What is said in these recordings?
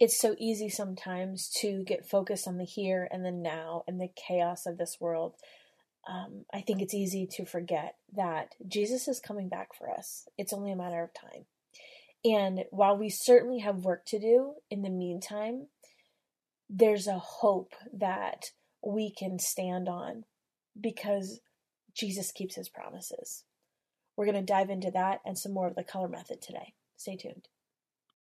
it's so easy sometimes to get focused on the here and the now and the chaos of this world. I think it's easy to forget that Jesus is coming back for us. It's only a matter of time. And while we certainly have work to do in the meantime, there's a hope that we can stand on because Jesus keeps his promises. We're going to dive into that and some more of the color method today. Stay tuned.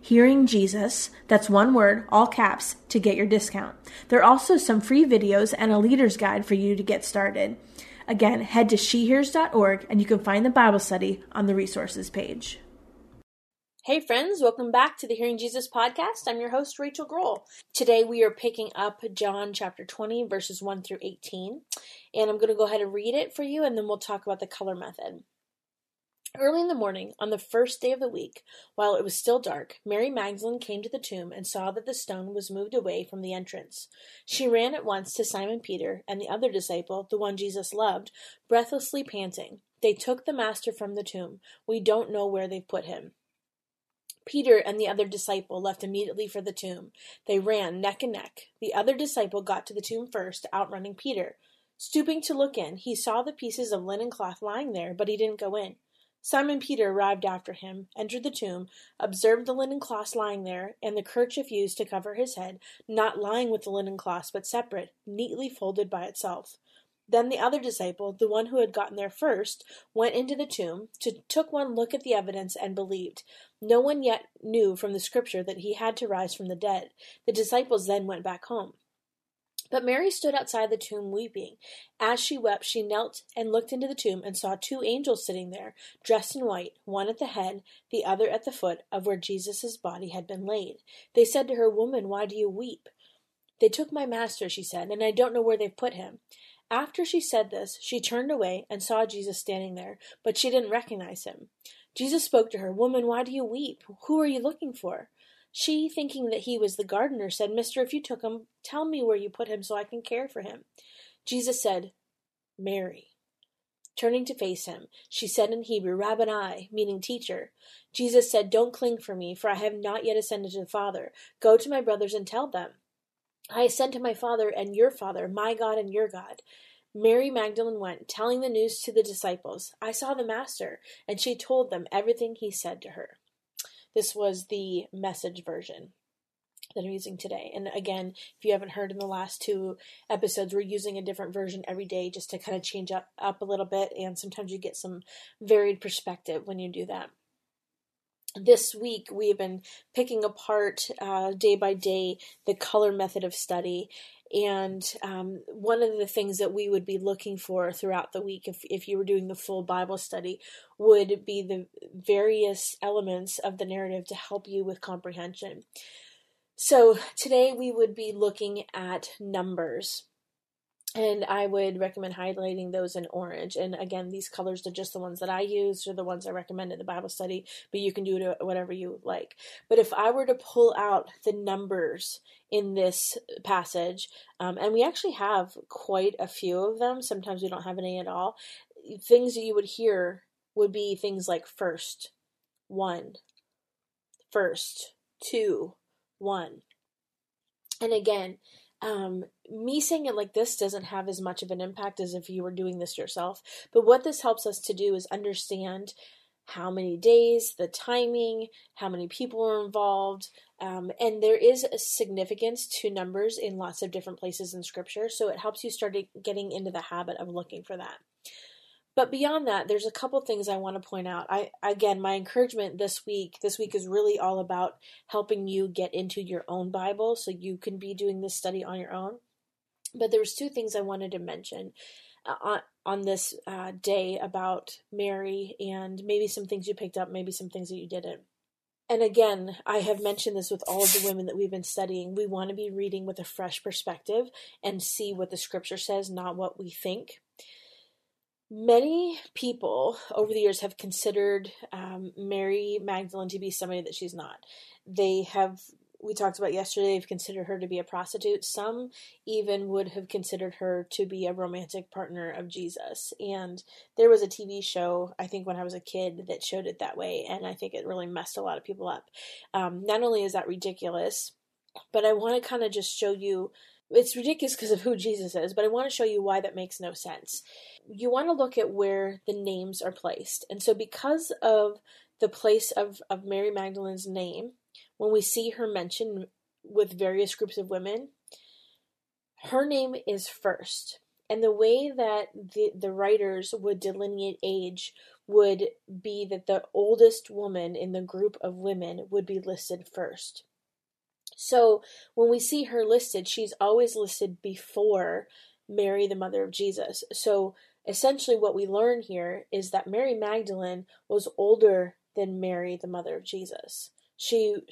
Hearing Jesus, that's one word, all caps, to get your discount. There are also some free videos and a leader's guide for you to get started. Again, head to shehears.org and you can find the Bible study on the resources page. Hey friends, welcome back to the Hearing Jesus Podcast. I'm your host, Rachael Groll. Today we are picking up John chapter 20, verses 1 through 18. And I'm going to go ahead and read it for you and then we'll talk about the color method. Early in the morning, on the first day of the week, while it was still dark, Mary Magdalene came to the tomb and saw that the stone was moved away from the entrance. She ran at once to Simon Peter and the other disciple, the one Jesus loved, breathlessly panting. "They took the master from the tomb. We don't know where they've put him." Peter and the other disciple left immediately for the tomb. They ran neck and neck. The other disciple got to the tomb first, outrunning Peter. Stooping to look in, he saw the pieces of linen cloth lying there, but he didn't go in. Simon Peter arrived after him, entered the tomb, observed the linen cloth lying there, and the kerchief used to cover his head, not lying with the linen cloth, but separate, neatly folded by itself. Then the other disciple, the one who had gotten there first, went into the tomb, took one look at the evidence, and believed. No one yet knew from the scripture that he had to rise from the dead. The disciples then went back home. But Mary stood outside the tomb weeping. As she wept, she knelt and looked into the tomb and saw 2 angels sitting there, dressed in white, one at the head, the other at the foot of where Jesus' body had been laid. They said to her, "Woman, why do you weep?" "They took my master," she said, "and I don't know where they've put him." After she said this, she turned away and saw Jesus standing there, but she didn't recognize him. Jesus spoke to her, "Woman, why do you weep? Who are you looking for?" She, thinking that he was the gardener, said, "Mister, if you took him, tell me where you put him so I can care for him." Jesus said, "Mary." Turning to face him, she said in Hebrew, "Rabbani," meaning teacher. Jesus said, "Don't cling for me, for I have not yet ascended to the Father. Go to my brothers and tell them, I ascend to my Father and your Father, my God and your God." Mary Magdalene went, telling the news to the disciples. "I saw the Master," and she told them everything he said to her. This was the message version that I'm using today. And again, if you haven't heard in the last 2 episodes, we're using a different version every day just to kind of change up a little bit. And sometimes you get some varied perspective when you do that. This week, we have been picking apart day by day the color method of study. And one of the things that we would be looking for throughout the week, if you were doing the full Bible study, would be the various elements of the narrative to help you with comprehension. So today we would be looking at numbers. And I would recommend highlighting those in orange. And again, these colors are just the ones that I used or the ones I recommend in the Bible study, but you can do it whatever you like. But if I were to pull out the numbers in this passage, and we actually have quite a few of them, sometimes we don't have any at all, things that you would hear would be things like first, one, first, two, one. And again, me saying it like this doesn't have as much of an impact as if you were doing this yourself. But what this helps us to do is understand how many days, the timing, how many people were involved. And there is a significance to numbers in lots of different places in Scripture. So it helps you start getting into the habit of looking for that. But beyond that, there's a couple things I want to point out. Again, my encouragement this week is really all about helping you get into your own Bible so you can be doing this study on your own. But there was two things I wanted to mention on this day about Mary, and maybe some things you picked up, maybe some things that you didn't. And again, I have mentioned this with all of the women that we've been studying. We want to be reading with a fresh perspective and see what the Scripture says, not what we think. Many people over the years have considered Mary Magdalene to be somebody that she's not. We talked about yesterday, they've considered her to be a prostitute. Some even would have considered her to be a romantic partner of Jesus. And there was a TV show, I think when I was a kid, that showed it that way. And I think it really messed a lot of people up. Not only is that ridiculous, but I want to kind of just show you it's ridiculous because of who Jesus is, but I want to show you why that makes no sense. You want to look at where the names are placed. And so because of the place of Mary Magdalene's name, when we see her mentioned with various groups of women, her name is first. And the way that the writers would delineate age would be that the oldest woman in the group of women would be listed first. So when we see her listed, she's always listed before Mary, the mother of Jesus. So essentially what we learn here is that Mary Magdalene was older than Mary, the mother of Jesus. She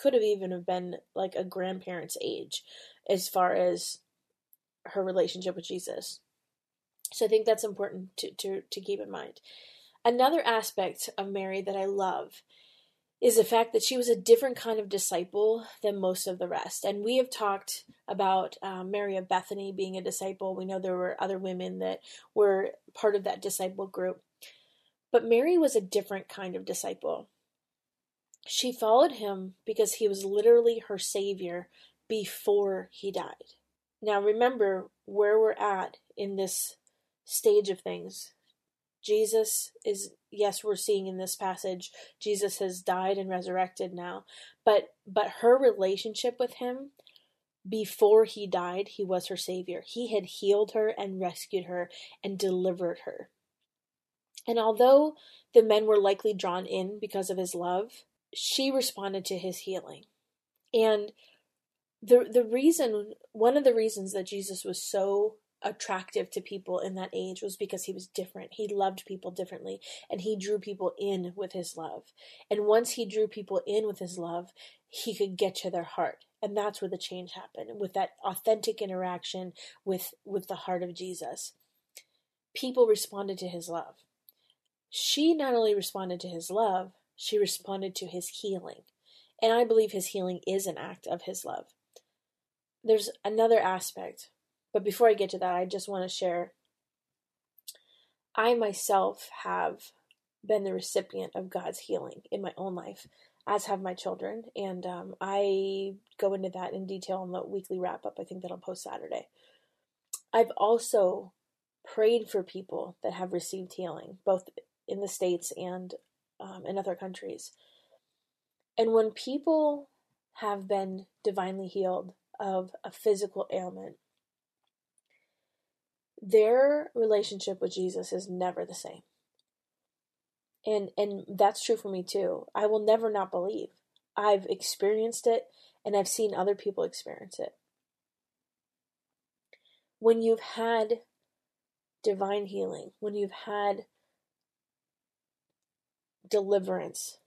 could have even been like a grandparent's age as far as her relationship with Jesus. So I think that's important to keep in mind. Another aspect of Mary that I love is the fact that she was a different kind of disciple than most of the rest. And we have talked about Mary of Bethany being a disciple. We know there were other women that were part of that disciple group. But Mary was a different kind of disciple. She followed him because he was literally her Savior before he died. Now remember where we're at in this stage of things. Jesus is, yes, we're seeing in this passage, Jesus has died and resurrected now, but her relationship with him, before he died, he was her Savior. He had healed her and rescued her and delivered her. And although the men were likely drawn in because of his love, she responded to his healing. And one of the reasons that Jesus was so attractive to people in that age was because he was different. He loved people differently, and he drew people in with his love. And once he drew people in with his love, he could get to their heart. And that's where the change happened, with that authentic interaction with the heart of Jesus. People responded to his love. She not only responded to his love, she responded to his healing. And I believe his healing is an act of his love. There's another aspect. But before I get to that, I just want to share, I myself have been the recipient of God's healing in my own life, as have my children. And I go into that in detail in the weekly wrap-up. I think that'll post Saturday. I've also prayed for people that have received healing, both in the States and in other countries. And when people have been divinely healed of a physical ailment, their relationship with Jesus is never the same. And that's true for me too. I will never not believe. I've experienced it, and I've seen other people experience it. When you've had divine healing, when you've had deliverance,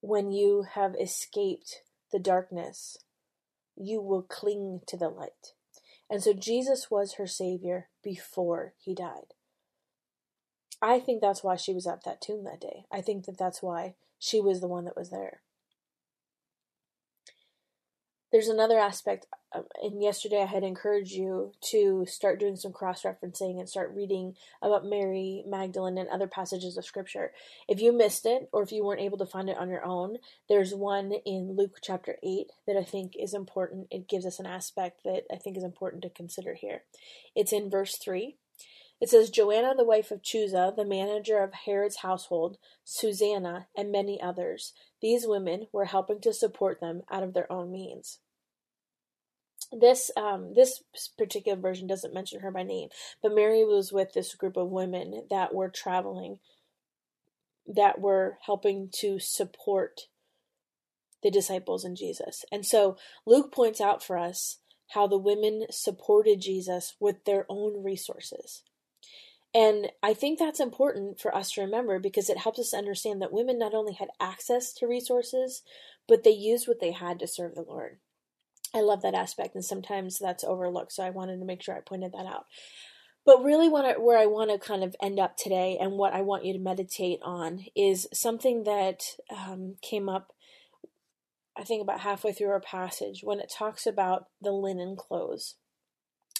when you have escaped the darkness, you will cling to the light. And so Jesus was her Savior before he died. I think that's why she was at that tomb that day. I think that that's why she was the one that was there. There's another aspect, and yesterday I had encouraged you to start doing some cross-referencing and start reading about Mary Magdalene and other passages of Scripture. If you missed it, or if you weren't able to find it on your own, there's one in Luke chapter 8 that I think is important. It gives us an aspect that I think is important to consider here. It's in verse 3. It says, Joanna, the wife of Chuza, the manager of Herod's household, Susanna, and many others. These women were helping to support them out of their own means. This particular version doesn't mention her by name, but Mary was with this group of women that were traveling, that were helping to support the disciples and Jesus. And so Luke points out for us how the women supported Jesus with their own resources. And I think that's important for us to remember, because it helps us understand that women not only had access to resources, but they used what they had to serve the Lord. I love that aspect, and sometimes that's overlooked, so I wanted to make sure I pointed that out. But really where I want to kind of end up today, and what I want you to meditate on, is something that came up, I think, about halfway through our passage, when it talks about the linen clothes.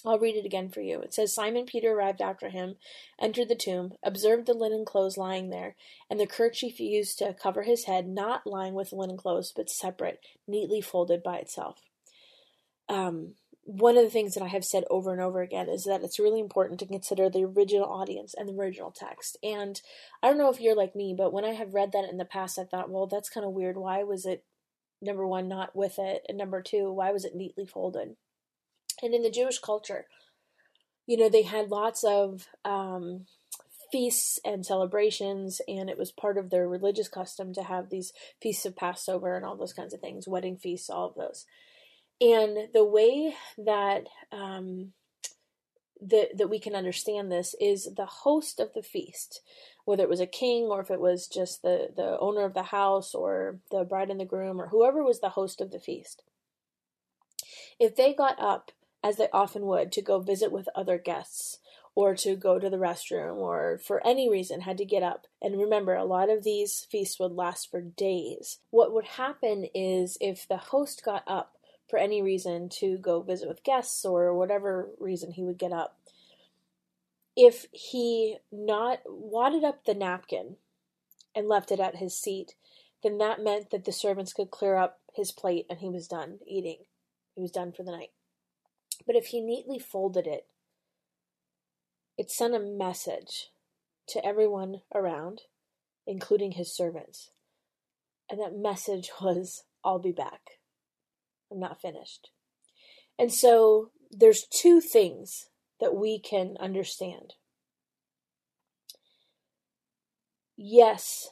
I'll read it again for you. It says, Simon Peter arrived after him, entered the tomb, observed the linen clothes lying there, and the kerchief used to cover his head, not lying with the linen clothes, but separate, neatly folded by itself. One of the things that I have said over and over again is that it's really important to consider the original audience and the original text. And I don't know if you're like me, but when I have read that in the past, I thought, well, that's kind of weird. Why was it, number one, not with it? And number two, why was it neatly folded? And in the Jewish culture, you know, they had lots of feasts and celebrations, and it was part of their religious custom to have these feasts of Passover and all those kinds of things, wedding feasts, all of those. And the way that that we can understand this is the host of the feast, whether it was a king or if it was just the owner of the house or the bride and the groom or whoever was the host of the feast. If they got up, as they often would, to go visit with other guests or to go to the restroom or for any reason had to get up, and remember, a lot of these feasts would last for days. What would happen is if the host got up for any reason to go visit with guests or whatever reason he would get up, if he not wadded up the napkin and left it at his seat, then that meant that the servants could clear up his plate and he was done eating. He was done for the night. But if he neatly folded it, it sent a message to everyone around, including his servants. And that message was, I'll be back. I'm not finished. And so there's two things that we can understand. Yes,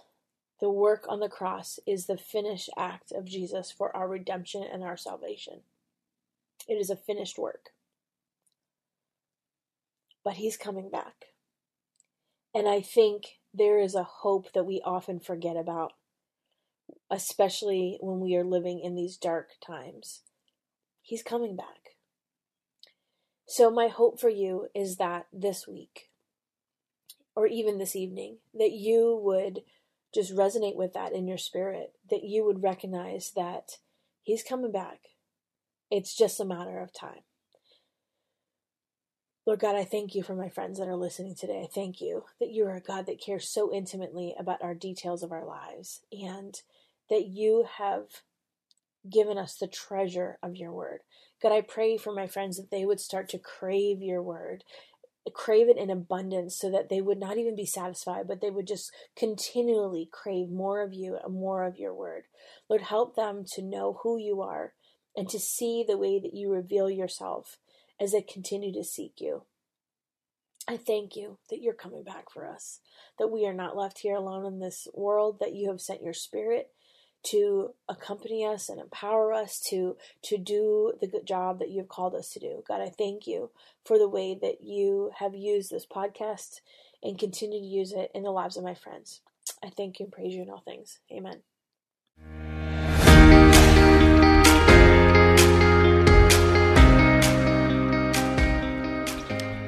the work on the cross is the finished act of Jesus for our redemption and our salvation. It is a finished work. But he's coming back. And I think there is a hope that we often forget about, especially when we are living in these dark times. He's coming back. So my hope for you is that this week, or even this evening, that you would just resonate with that in your spirit, that you would recognize that he's coming back. It's just a matter of time. Lord God, I thank you for my friends that are listening today. I thank you that you are a God that cares so intimately about our details of our lives, and that you have given us the treasure of your word. God, I pray for my friends that they would start to crave your word, crave it in abundance, so that they would not even be satisfied, but they would just continually crave more of you and more of your word. Lord, help them to know who you are and to see the way that you reveal yourself as they continue to seek you. I thank you that you're coming back for us, that we are not left here alone in this world, that you have sent your Spirit to accompany us and empower us to do the good job that you've called us to do. God, I thank you for the way that you have used this podcast and continue to use it in the lives of my friends. I thank you and praise you in all things. Amen.